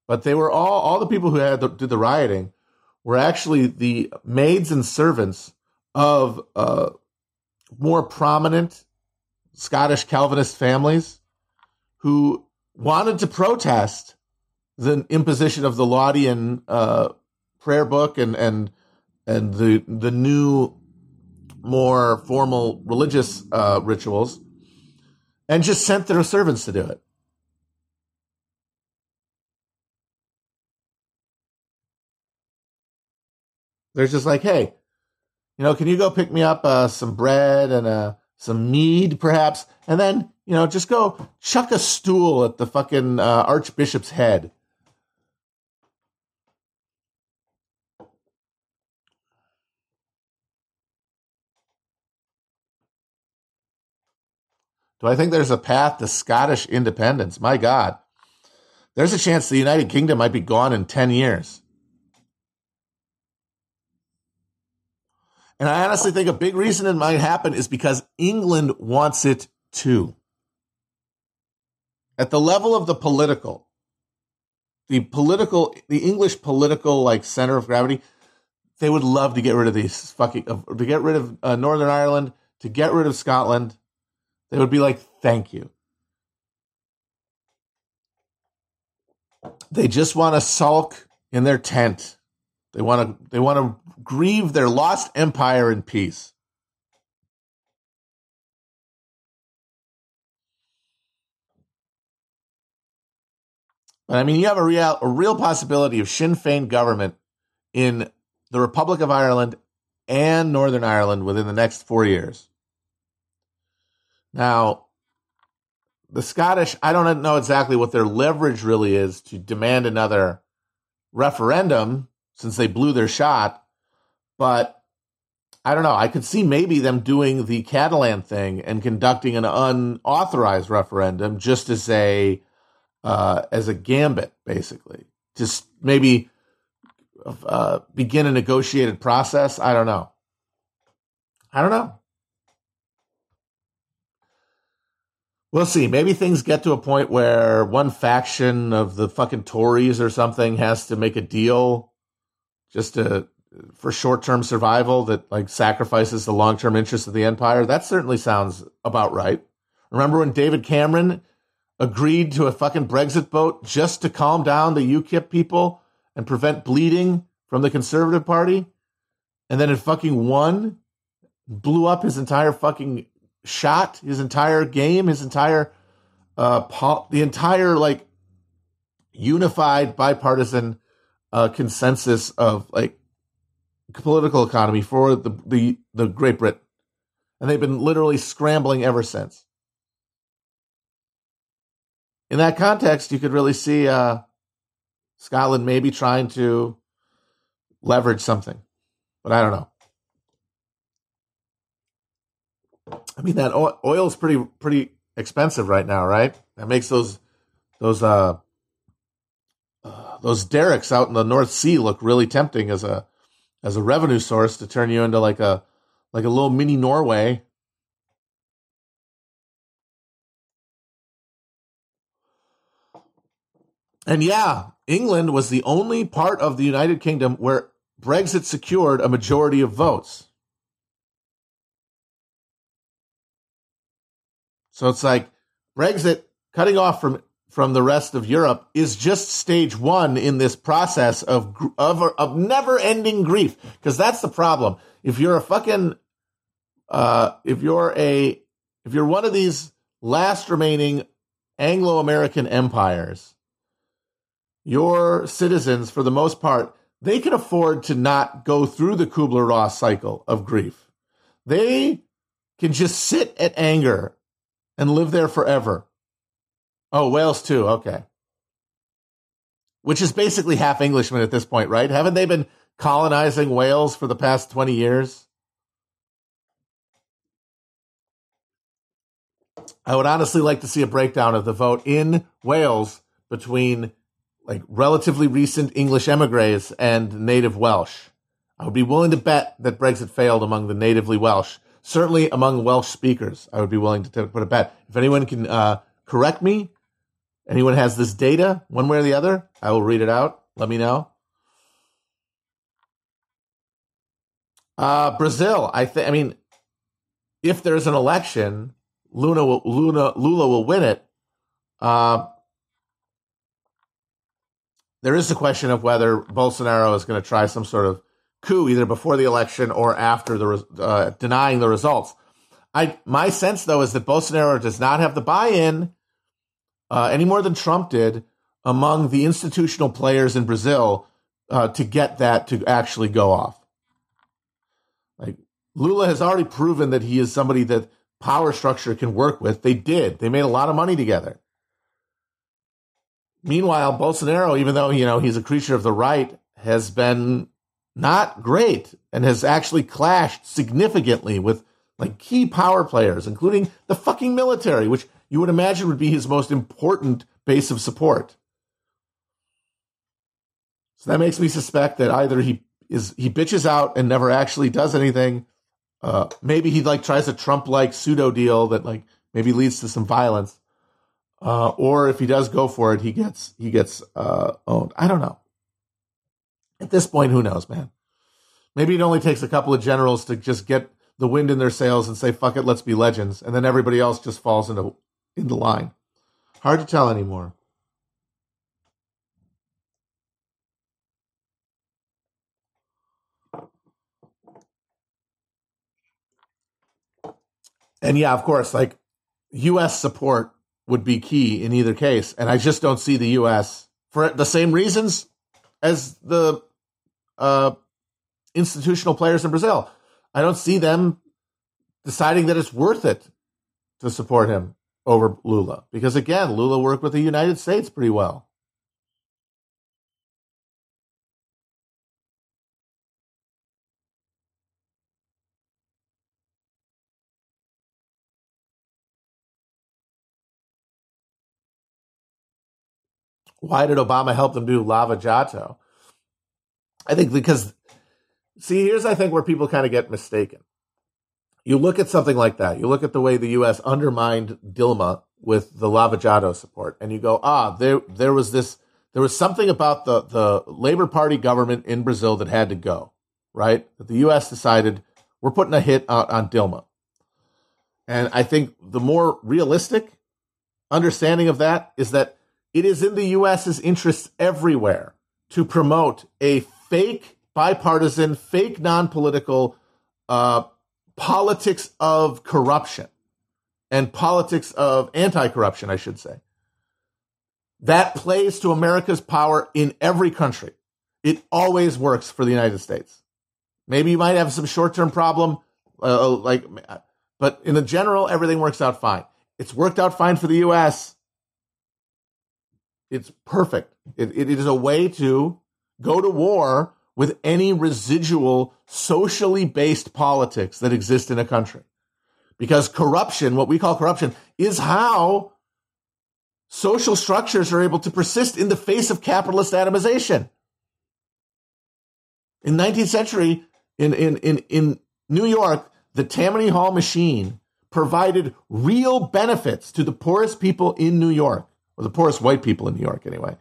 But they were all, all the people who had the, did the rioting were actually the maids and servants of uh, more prominent Scottish Calvinist families who wanted to protest the imposition of the Laudian uh, prayer book and and and the the new, more formal religious uh, rituals, and just sent their servants to do it. They're just like, hey, you know, can you go pick me up uh, some bread and a some mead, perhaps, and then, you know, just go chuck a stool at the fucking uh, archbishop's head. Do I think there's a path to Scottish independence? My God. There's a chance the United Kingdom might be gone in ten years. And I honestly think a big reason it might happen is because England wants it too. At the level of the political, the political, the English political, like, center of gravity, they would love to get rid of these fucking, to get rid of uh, Northern Ireland, to get rid of Scotland. They would be like, thank you. They just want to sulk in their tent. They want to, they want to grieve their lost empire in peace. But I mean, you have a real, a real possibility of Sinn Féin government in the Republic of Ireland and Northern Ireland within the next four years. Now, the Scottish, I don't know exactly what their leverage really is to demand another referendum since they blew their shot, but I don't know. I could see maybe them doing the Catalan thing and conducting an unauthorized referendum just as a, uh, as a gambit, basically. Just maybe uh, begin a negotiated process. I don't know. I don't know. We'll see. Maybe things get to a point where one faction of the fucking Tories or something has to make a deal just to, for short-term survival that, like, sacrifices the long-term interests of the empire. That certainly sounds about right. Remember when David Cameron agreed to a fucking Brexit vote just to calm down the U KIP people and prevent bleeding from the Conservative Party? And then it fucking won, blew up his entire fucking shot, his entire game, his entire uh pol- the entire like unified bipartisan uh consensus of, like, political economy for the the, the Great Britain, and they've been literally scrambling ever since. In that context, you could really see uh Scotland maybe trying to leverage something, but I don't know. I mean, that oil is pretty pretty expensive right now, right? That makes those those uh, uh, those derricks out in the North Sea look really tempting as a as a revenue source to turn you into like a like a little mini Norway. And yeah, England was the only part of the United Kingdom where Brexit secured a majority of votes. So it's like Brexit cutting off from, from the rest of Europe is just stage one in this process of of, of never-ending grief. Because that's the problem. If you're a fucking, uh, if you're a, if you're one of these last remaining Anglo-American empires, your citizens, for the most part, they can afford to not go through the Kubler-Ross cycle of grief. They can just sit at anger and live there forever. Oh, Wales too, okay. Which is basically half Englishmen at this point, right? Haven't they been colonizing Wales for the past twenty years? I would honestly like to see a breakdown of the vote in Wales between like relatively recent English emigres and native Welsh. I would be willing to bet that Brexit failed among the natively Welsh, certainly among Welsh speakers. I would be willing to t- put a bet. If anyone can uh, correct me, anyone has this data, one way or the other, I will read it out. Let me know. Uh, Brazil, I think. I mean, if there's an election, Lula will, Lula, Lula will win it. Uh, There is the question of whether Bolsonaro is going to try some sort of coup either before the election or after the uh, denying the results. I my sense, though, is that Bolsonaro does not have the buy-in uh, any more than Trump did among the institutional players in Brazil uh, to get that to actually go off. Like Lula has already proven that he is somebody that power structure can work with. They did. They made a lot of money together. Meanwhile, Bolsonaro, even though, you know, he's a creature of the right, has been not great and has actually clashed significantly with, like, key power players, including the fucking military, which you would imagine would be his most important base of support. So that makes me suspect that either he is he bitches out and never actually does anything. Uh, maybe he, like, tries a Trump-like pseudo-deal that, like, maybe leads to some violence. Uh, or if he does go for it, he gets he gets uh, owned. I don't know. At this point, who knows, man? Maybe it only takes a couple of generals to just get the wind in their sails and say, fuck it, let's be legends. And then everybody else just falls into, into line. Hard to tell anymore. And yeah, of course, like U S support would be key in either case. And I just don't see the U S for the same reasons as the uh, institutional players in Brazil. I don't see them deciding that it's worth it to support him over Lula. Because again, Lula worked with the United States pretty well. Why did Obama help them do Lava Jato? I think because, see, here's, I think, where people kind of get mistaken. You look at something like that. You look at the way the U S undermined Dilma with the Lava Jato support, and you go, ah, there there was this, there was something about the, the Labor Party government in Brazil that had to go, right? That the U S decided, we're putting a hit out on Dilma. And I think the more realistic understanding of that is that it is in the U S's interests everywhere to promote a fake, bipartisan, fake, non-political uh, politics of corruption and politics of anti-corruption, I should say. That plays to America's power in every country. It always works for the United States. Maybe you might have some short-term problem, uh, like, but in the general, everything works out fine. It's worked out fine for the U S It's perfect. It, it is a way to go to war with any residual socially based politics that exist in a country. Because corruption, what we call corruption, is how social structures are able to persist in the face of capitalist atomization. In the nineteenth century, in, in, in, in New York, the Tammany Hall machine provided real benefits to the poorest people in New York. Or the poorest white people in New York, anyway.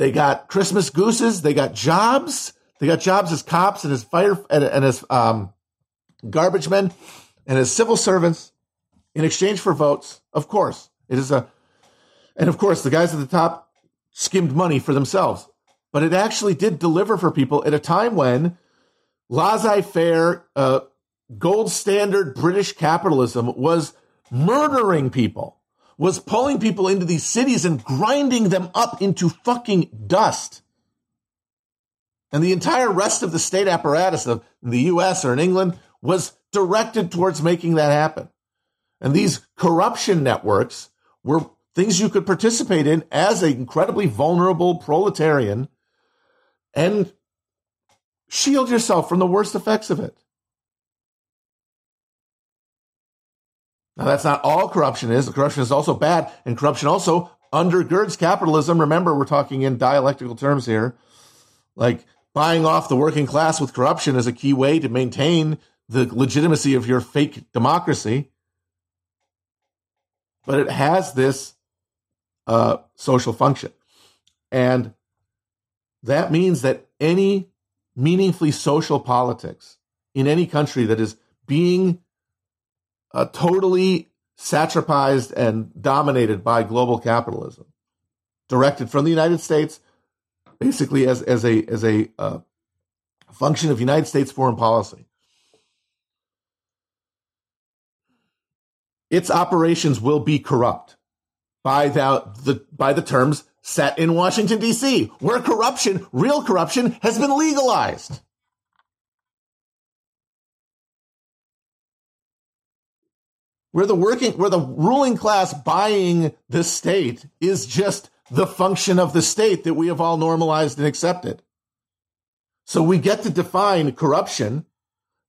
They got Christmas gooses. They got jobs. They got jobs as cops and as fire and, and as um, garbage men and as civil servants in exchange for votes. Of course, it is a, and of course the guys at the top skimmed money for themselves. But it actually did deliver for people at a time when laissez-faire, uh, gold standard British capitalism was murdering people, was pulling people into these cities and grinding them up into fucking dust. And the entire rest of the state apparatus of the U S or in England was directed towards making that happen. And these corruption networks were things you could participate in as an incredibly vulnerable proletarian and shield yourself from the worst effects of it. Now, that's not all corruption is. Corruption is also bad, and corruption also undergirds capitalism. Remember, we're talking in dialectical terms here. Like, buying off the working class with corruption is a key way to maintain the legitimacy of your fake democracy. But it has this uh, social function. And that means that any meaningfully social politics in any country that is being Uh, totally satrapized and dominated by global capitalism, directed from the United States, basically as as a as a uh, function of United States foreign policy. Its operations will be corrupt by the, the by the terms set in Washington D C, where corruption, real corruption, has been legalized. Where the working, where the ruling class buying the state is just the function of the state that we have all normalized and accepted. So we get to define corruption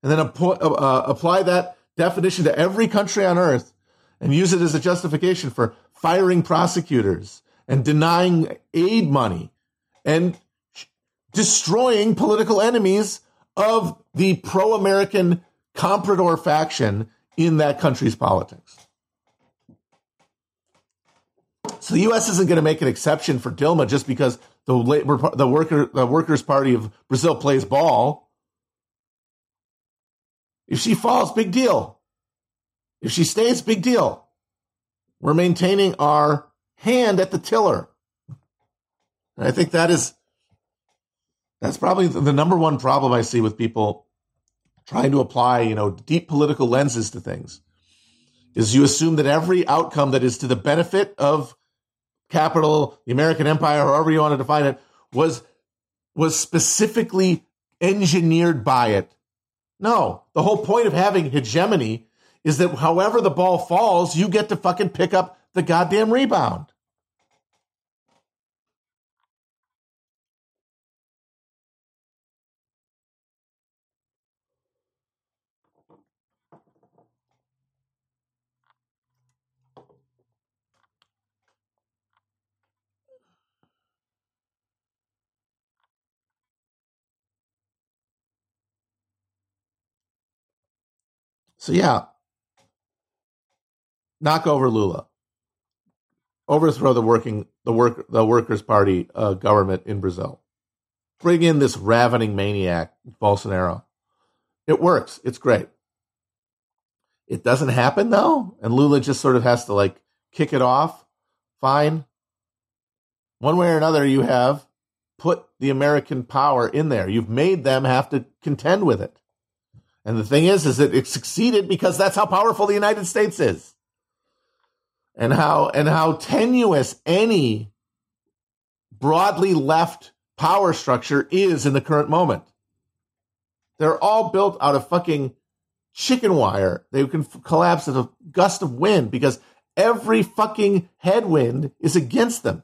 and then ap- uh, apply that definition to every country on earth and use it as a justification for firing prosecutors and denying aid money and destroying political enemies of the pro-American comprador faction in that country's politics. So the U S isn't going to make an exception for Dilma just because the labor, the worker, the Workers' Party of Brazil plays ball. If she falls, big deal. If she stays, big deal. We're maintaining our hand at the tiller. And I think that is, that's probably the number one problem I see with people trying to apply, you know, deep political lenses to things, is you assume that every outcome that is to the benefit of capital, the American empire, however you want to define it, was was specifically engineered by it. No, the whole point of having hegemony is that however the ball falls, you get to fucking pick up the goddamn rebound. So yeah, knock over Lula, overthrow the working the work the Workers' Party uh, government in Brazil, bring in this ravening maniac Bolsonaro. It works. It's great. It doesn't happen though, and Lula just sort of has to like kick it off. Fine. One way or another, you have put the American power in there. You've made them have to contend with it. And the thing is, is that it succeeded because that's how powerful the United States is, and how and how tenuous any broadly left power structure is in the current moment. They're all built out of fucking chicken wire. They can f- collapse at a gust of wind because every fucking headwind is against them.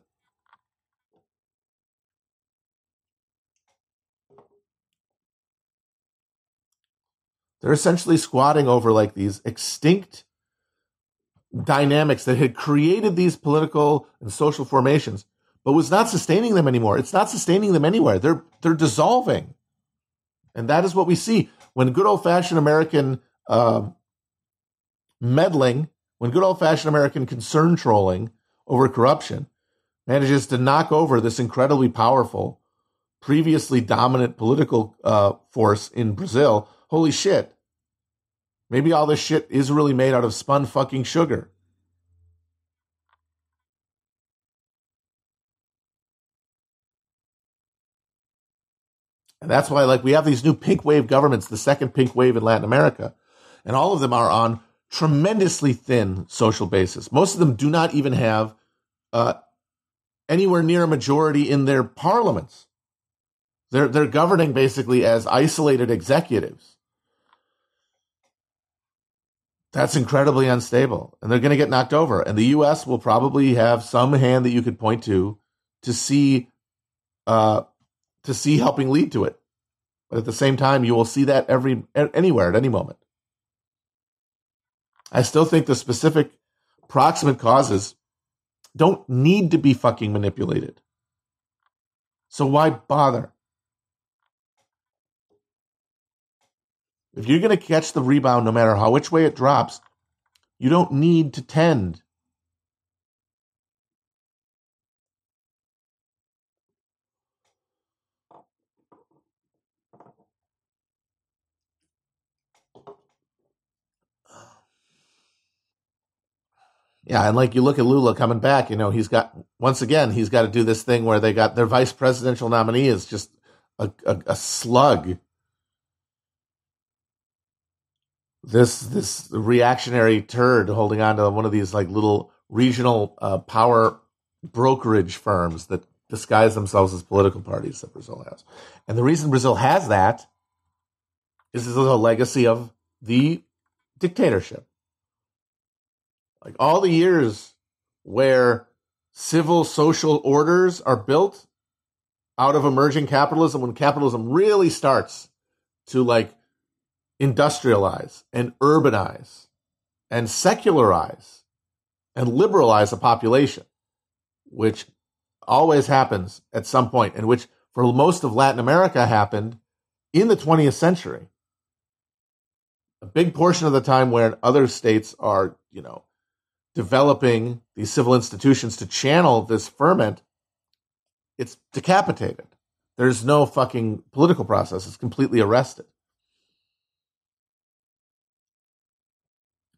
They're essentially squatting over like these extinct dynamics that had created these political and social formations, but was not sustaining them anymore. It's not sustaining them anywhere. They're they're dissolving. And that is what we see when good old-fashioned American uh, meddling, when good old-fashioned American concern trolling over corruption manages to knock over this incredibly powerful, previously dominant political uh, force in Brazil. Holy shit. Maybe all this shit is really made out of spun fucking sugar. And that's why, like, we have these new pink wave governments, the second pink wave in Latin America, and all of them are on tremendously thin social basis. Most of them do not even have uh, anywhere near a majority in their parliaments. They're they're governing basically as isolated executives. That's incredibly unstable, and they're going to get knocked over. And the U S will probably have some hand that you could point to to see. Uh, to see helping lead to it. But at the same time, you will see that every anywhere at any moment. I still think the specific proximate causes don't need to be fucking manipulated. So why bother? If you're going to catch the rebound, no matter how which way it drops, you don't need to tend. Yeah, and like you look at Lula coming back, you know, he's got, once again, he's got to do this thing where they got their vice presidential nominee is just a, a, a slug. This this reactionary turd holding on to one of these like little regional uh, power brokerage firms that disguise themselves as political parties that Brazil has. And the reason Brazil has that is this is a legacy of the dictatorship. Like all the years where civil social orders are built out of emerging capitalism, when capitalism really starts to like industrialize and urbanize and secularize and liberalize a population, which always happens at some point, and which for most of Latin America happened in the twentieth century. A big portion of the time when other states are, you know, developing these civil institutions to channel this ferment, it's decapitated. There's no fucking political process. It's completely arrested.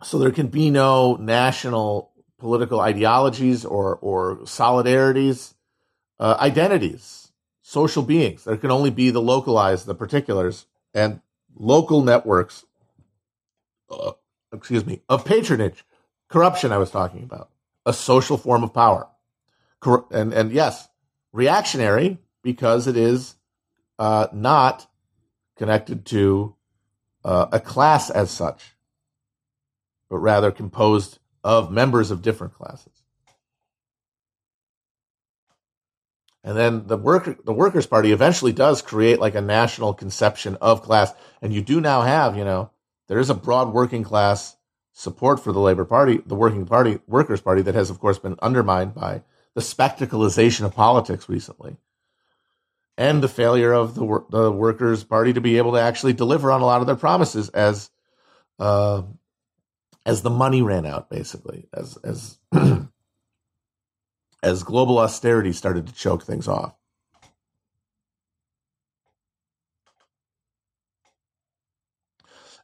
So there can be no national political ideologies or, or solidarities, uh, identities, social beings. There can only be the localized, the particulars, and local networks, uh, excuse me, of patronage. Corruption I was talking about, a social form of power. Cor- and, and yes, reactionary because it is uh, not connected to uh, a class as such, but rather composed of members of different classes. And then the worker, the Workers' Party eventually does create like a national conception of class. And you do now have, you know, there is a broad working class support for the Labor Party, the Working Party, Workers' Party, that has, of course, been undermined by the spectacleization of politics recently and the failure of the, the Workers' Party to be able to actually deliver on a lot of their promises as uh, as the money ran out, basically, as as as global austerity started to choke things off.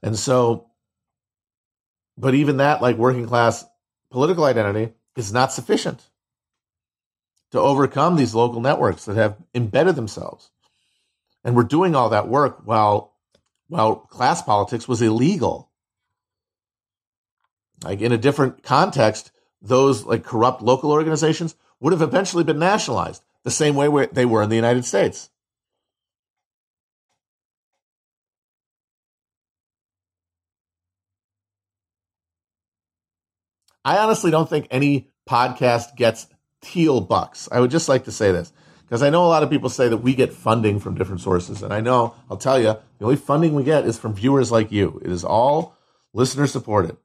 And so... But even that, like, working class political identity is not sufficient to overcome these local networks that have embedded themselves. And we're doing all that work while while class politics was illegal. Like, in a different context, those, like, corrupt local organizations would have eventually been nationalized the same way they were in the United States. I honestly don't think any podcast gets Thiel bucks. I would just like to say this, because I know a lot of people say that we get funding from different sources. And I know, I'll tell you, the only funding we get is from viewers like you. It is all listener supported.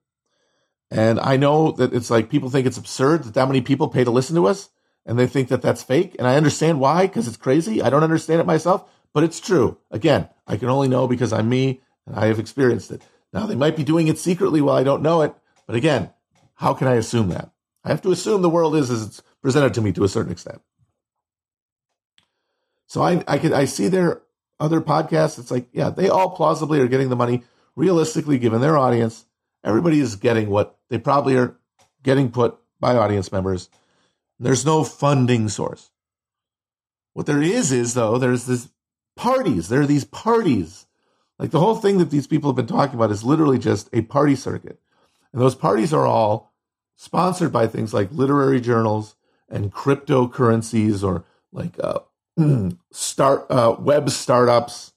And I know that it's like people think it's absurd that that many people pay to listen to us, and they think that that's fake. And I understand why, because it's crazy. I don't understand it myself, but it's true. Again, I can only know because I'm me and I have experienced it. Now, they might be doing it secretly while I don't know it. But again, how can I assume that? I have to assume the world is as presented to me to a certain extent. So I I, could, I see their other podcasts. It's like, yeah, they all plausibly are getting the money. Realistically, given their audience, everybody is getting what they probably are getting put by audience members. There's no funding source. What there is is, though, there's this parties. There are these parties. Like the whole thing that these people have been talking about is literally just a party circuit. And those parties are all sponsored by things like literary journals and cryptocurrencies or like uh, start uh, web startups.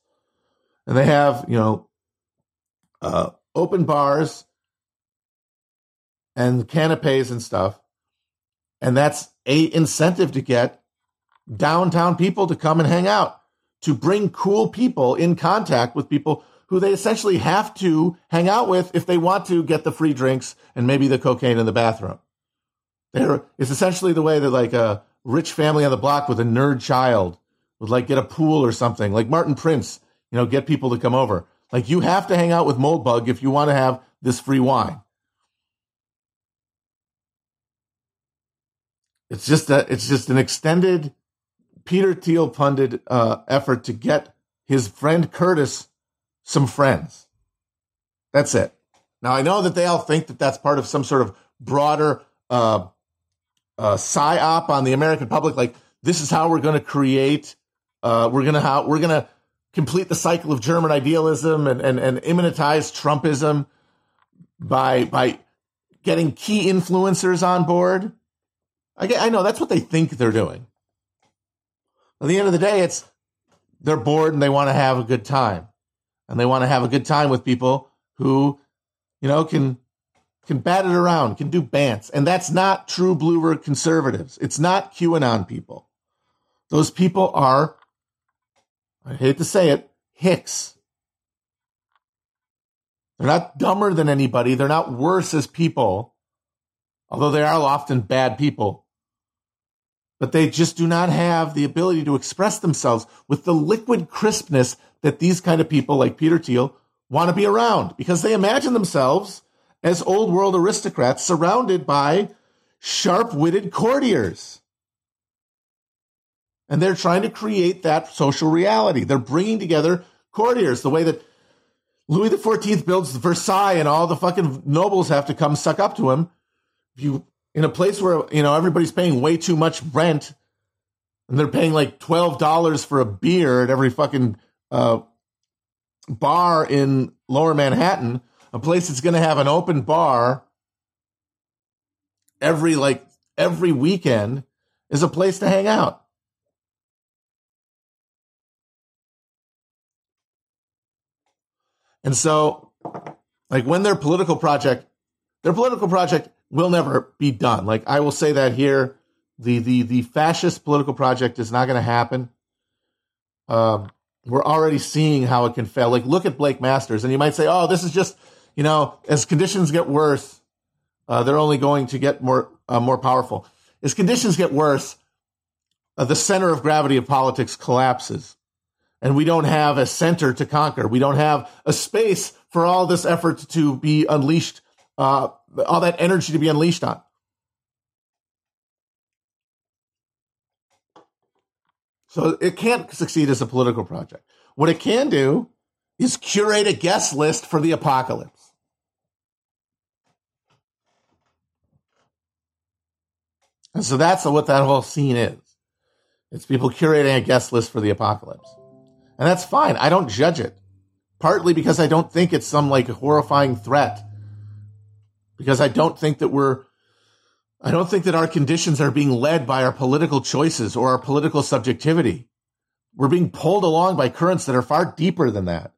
And they have, you know, uh, open bars and canapes and stuff. And that's a incentive to get downtown people to come and hang out, to bring cool people in contact with people who they essentially have to hang out with if they want to get the free drinks and maybe the cocaine in the bathroom. They're, it's essentially the way that like a rich family on the block with a nerd child would like get a pool or something, like Martin Prince, you know, get people to come over. Like you have to hang out with Moldbug if you want to have this free wine. It's just a, it's just an extended Peter Thiel funded uh, effort to get his friend Curtis some friends. That's it. Now, I know that they all think that that's part of some sort of broader uh, uh, psyop on the American public. Like, this is how we're going to create, uh, we're going to how we're going to complete the cycle of German idealism and and and immunitize Trumpism by by getting key influencers on board. I, get, I know that's what they think they're doing. At the end of the day, it's they're bored and they want to have a good time, and they want to have a good time with people who, you know, can can bat it around, can do bants, and that's not true blue conservatives. It's not QAnon people. Those people are, I hate to say it, hicks. They're not dumber than anybody. They're not worse as people, although they are often bad people. But they just do not have the ability to express themselves with the liquid crispness that these kind of people like Peter Thiel want to be around, because they imagine themselves as old world aristocrats surrounded by sharp-witted courtiers. And they're trying to create that social reality. They're bringing together courtiers the way that Louis the fourteenth builds Versailles and all the fucking nobles have to come suck up to him. If you... In a place where, you know, everybody's paying way too much rent and they're paying like twelve dollars for a beer at every fucking uh, bar in lower Manhattan, a place that's going to have an open bar every like every weekend is a place to hang out. And so, like when their political project, their political project will never be done. Like I will say that here, the the the fascist political project is not going to happen. Um, we're already seeing how it can fail. Like look at Blake Masters, and you might say, "Oh, this is just you know, as conditions get worse, uh, they're only going to get more uh, more powerful." As conditions get worse, uh, the center of gravity of politics collapses, and we don't have a center to conquer. We don't have a space for all this effort to be unleashed. Uh, all that energy to be unleashed on. So it can't succeed as a political project. What it can do is curate a guest list for the apocalypse. And so that's what that whole scene is. It's people curating a guest list for the apocalypse. And that's fine. I don't judge it. Partly because I don't think it's some like horrifying threat. Because I don't think that we're, I don't think that our conditions are being led by our political choices or our political subjectivity. We're being pulled along by currents that are far deeper than that.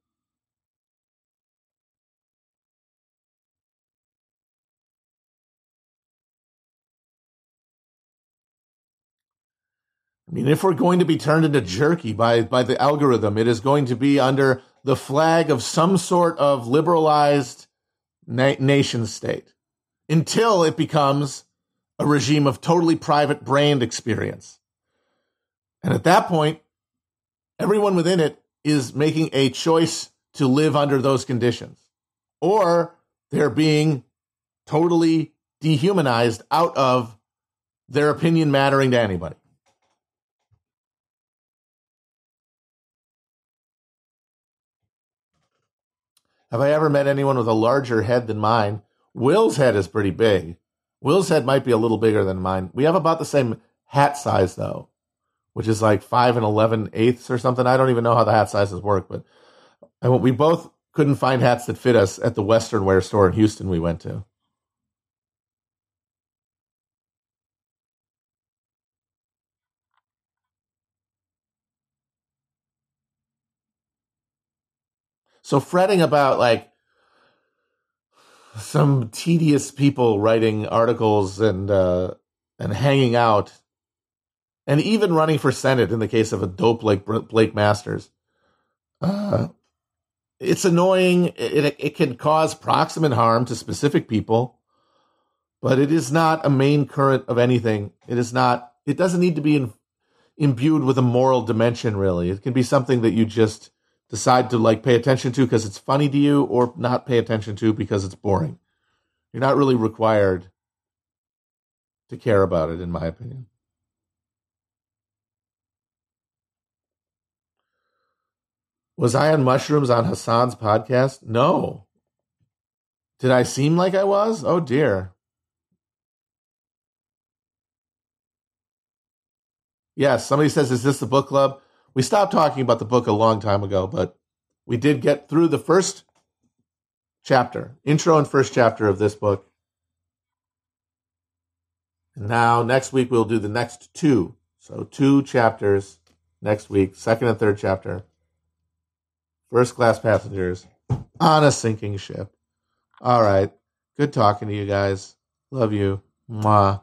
I mean, if we're going to be turned into jerky by, by the algorithm, it is going to be under the flag of some sort of liberalized Na- nation state until it becomes a regime of totally private brand experience. And at that point, everyone within it is making a choice to live under those conditions, or they're being totally dehumanized out of their opinion mattering to anybody. Have I ever met anyone with a larger head than mine? Will's head is pretty big. Will's head might be a little bigger than mine. We have about the same hat size, though, which is like five and eleven eighths or something. I don't even know how the hat sizes work, but I, we both couldn't find hats that fit us at the Western Wear store in Houston we went to. So fretting about, like, some tedious people writing articles and uh, and hanging out, and even running for Senate in the case of a dope like Blake Masters, uh, it's annoying. It, it can cause proximate harm to specific people, but it is not a main current of anything. It is not. It doesn't need to be in, imbued with a moral dimension, really. It can be something that you just decide to like pay attention to because it's funny to you, or not pay attention to because it's boring. You're not really required to care about it, in my opinion. Was I on mushrooms on Hassan's podcast? No. Did I seem like I was? Oh, dear. Yes, somebody says, is this the book club? We stopped talking about the book a long time ago, but we did get through the first chapter, intro and first chapter of this book. And now next week we'll do the next two. So two chapters next week, second and third chapter. First Class Passengers on a Sinking Ship. All right. Good talking to you guys. Love you. Mwah.